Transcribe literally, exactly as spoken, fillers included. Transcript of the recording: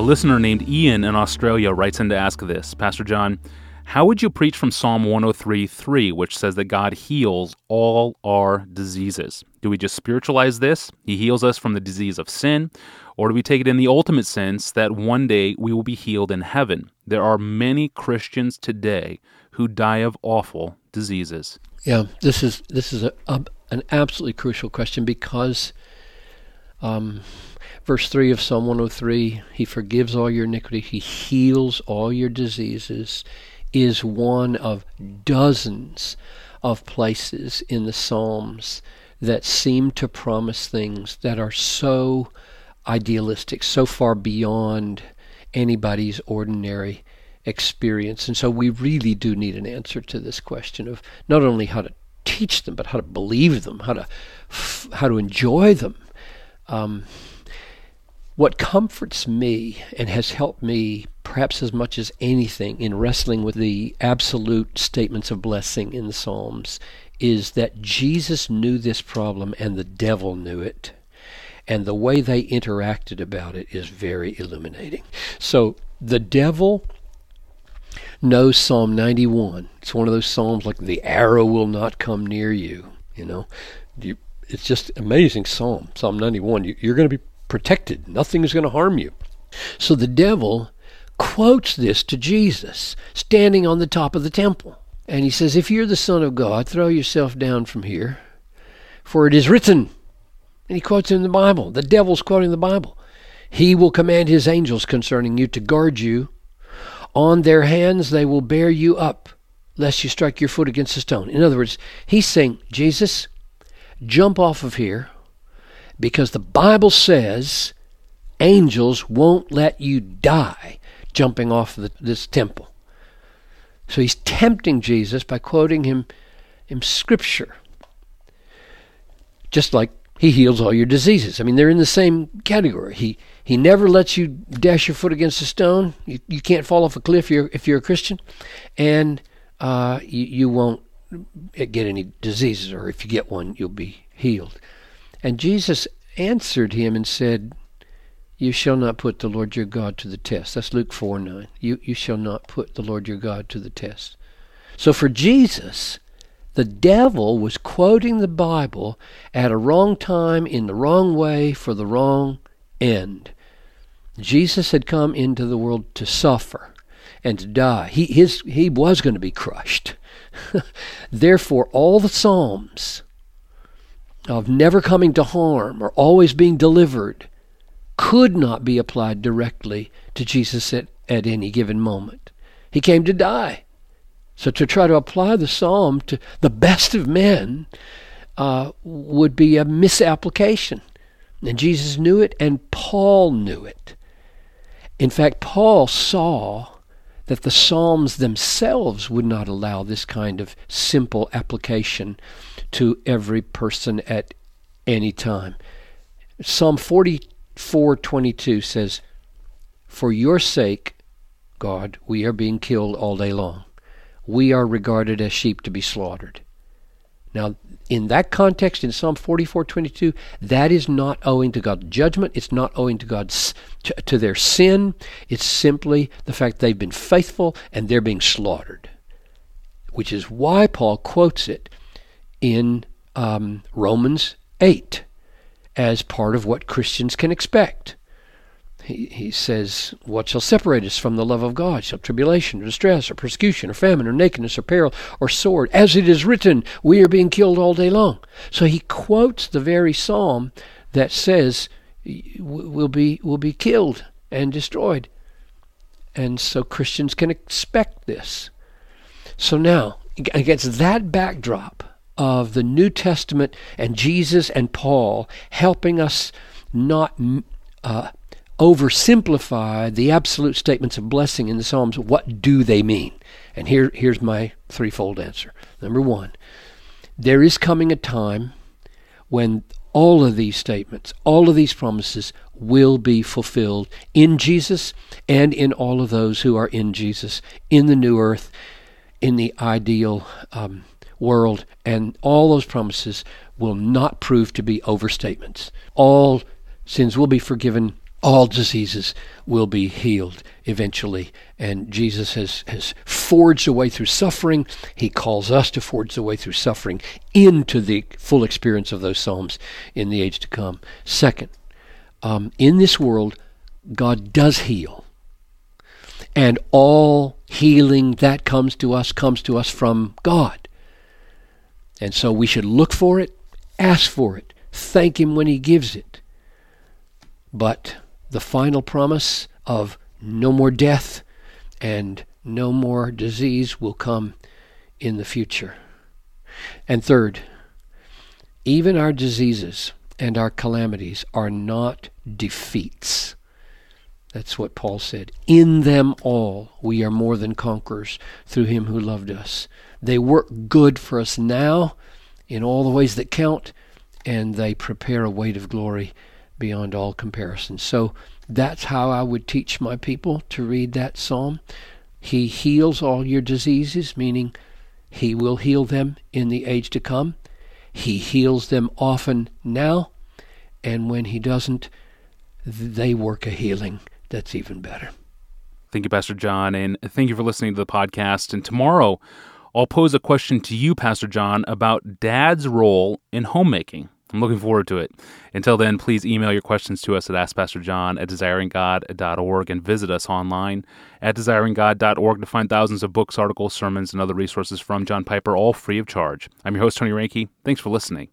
A listener named Ian in Australia writes in to ask this: Pastor John, how would you preach from Psalm one oh three three, which says that God heals all our diseases? Do we just spiritualize this? He heals us from the disease of sin? Or do we take it in the ultimate sense that one day we will be healed in heaven? There are many Christians today who die of awful diseases. Yeah, this is this is a, a, an absolutely crucial question, because um, verse three of Psalm one oh three, He forgives all your iniquity, He heals all your diseases, is one of dozens of places in the Psalms that seem to promise things that are so idealistic, so far beyond anybody's ordinary experience. And so we really do need an answer to this question of not only how to teach them, but how to believe them, how to how to enjoy them. Um, what comforts me and has helped me perhaps as much as anything in wrestling with the absolute statements of blessing in the Psalms is that Jesus knew this problem and the devil knew it, and the way they interacted about it is very illuminating. So the devil knows Psalm ninety-one. It's one of those psalms like the arrow will not come near you, you know. You, it's just amazing psalm, Psalm ninety-one. You, you're going to be protected. Nothing is going to harm you. So the devil quotes this to Jesus standing on the top of the temple. And he says, if you're the Son of God, throw yourself down from here, for it is written. And he quotes in the Bible. The devil's quoting the Bible. He will command his angels concerning you to guard you. On their hands they will bear you up, lest you strike your foot against a stone. In other words, he's saying, Jesus, jump off of here, because the Bible says angels won't let you die jumping off of the, this temple. So he's tempting Jesus by quoting him in Scripture. Just like He heals all your diseases. I mean, they're in the same category. He he never lets you dash your foot against a stone. You, you can't fall off a cliff you're, if you're a Christian. And uh, you, you won't get any diseases, or if you get one, you'll be healed. And Jesus answered him and said, you shall not put the Lord your God to the test. That's Luke four nine. You, you shall not put the Lord your God to the test. So for Jesus, the devil was quoting the Bible at a wrong time, in the wrong way, for the wrong end. Jesus had come into the world to suffer and to die. He, his, he was going to be crushed. Therefore, all the Psalms of never coming to harm or always being delivered could not be applied directly to Jesus at, at any given moment. He came to die. So to try to apply the psalm to the best of men uh, would be a misapplication. And Jesus knew it, and Paul knew it. In fact, Paul saw that the Psalms themselves would not allow this kind of simple application to every person at any time. Psalm forty-four twenty-two says, for your sake, God, we are being killed all day long. We are regarded as sheep to be slaughtered. Now, in that context, in Psalm forty-four twenty-two, that is not owing to God's judgment. It's not owing to God's to, to their sin. It's simply the fact they've been faithful and they're being slaughtered, which is why Paul quotes it in um, Romans eight as part of what Christians can expect. He, he says, what shall separate us from the love of God? Shall tribulation, or distress, or persecution, or famine, or nakedness, or peril, or sword? As it is written, we are being killed all day long. So he quotes the very psalm that says, we'll be, we'll be killed and destroyed. And so Christians can expect this. So now, against that backdrop of the New Testament and Jesus and Paul helping us not Uh, oversimplify the absolute statements of blessing in the Psalms, what do they mean? And here, here's my threefold answer. Number one, there is coming a time when all of these statements, all of these promises will be fulfilled in Jesus and in all of those who are in Jesus, in the new earth, in the ideal um, world, and all those promises will not prove to be overstatements. All sins will be forgiven all diseases will be healed eventually. And Jesus has, has forged a way through suffering. He calls us to forge the way through suffering into the full experience of those psalms in the age to come. Second, um, in this world, God does heal. And all healing that comes to us comes to us from God. And so we should look for it, ask for it, thank Him when He gives it. But the final promise of no more death and no more disease will come in the future. And third, even our diseases and our calamities are not defeats. That's what Paul said. In them all we are more than conquerors through Him who loved us. They work good for us now in all the ways that count, and they prepare a weight of glory beyond all comparison. So that's how I would teach my people to read that psalm. He heals all your diseases, meaning He will heal them in the age to come. He heals them often now, and when He doesn't, they work a healing that's even better. Thank you, Pastor John, and thank you for listening to the podcast. And tomorrow, I'll pose a question to you, Pastor John, about dad's role in homemaking. I'm looking forward to it. Until then, please email your questions to us at askpastorjohn at desiringgod dot org and visit us online at desiringgod dot org to find thousands of books, articles, sermons, and other resources from John Piper, all free of charge. I'm your host, Tony Reinke. Thanks for listening.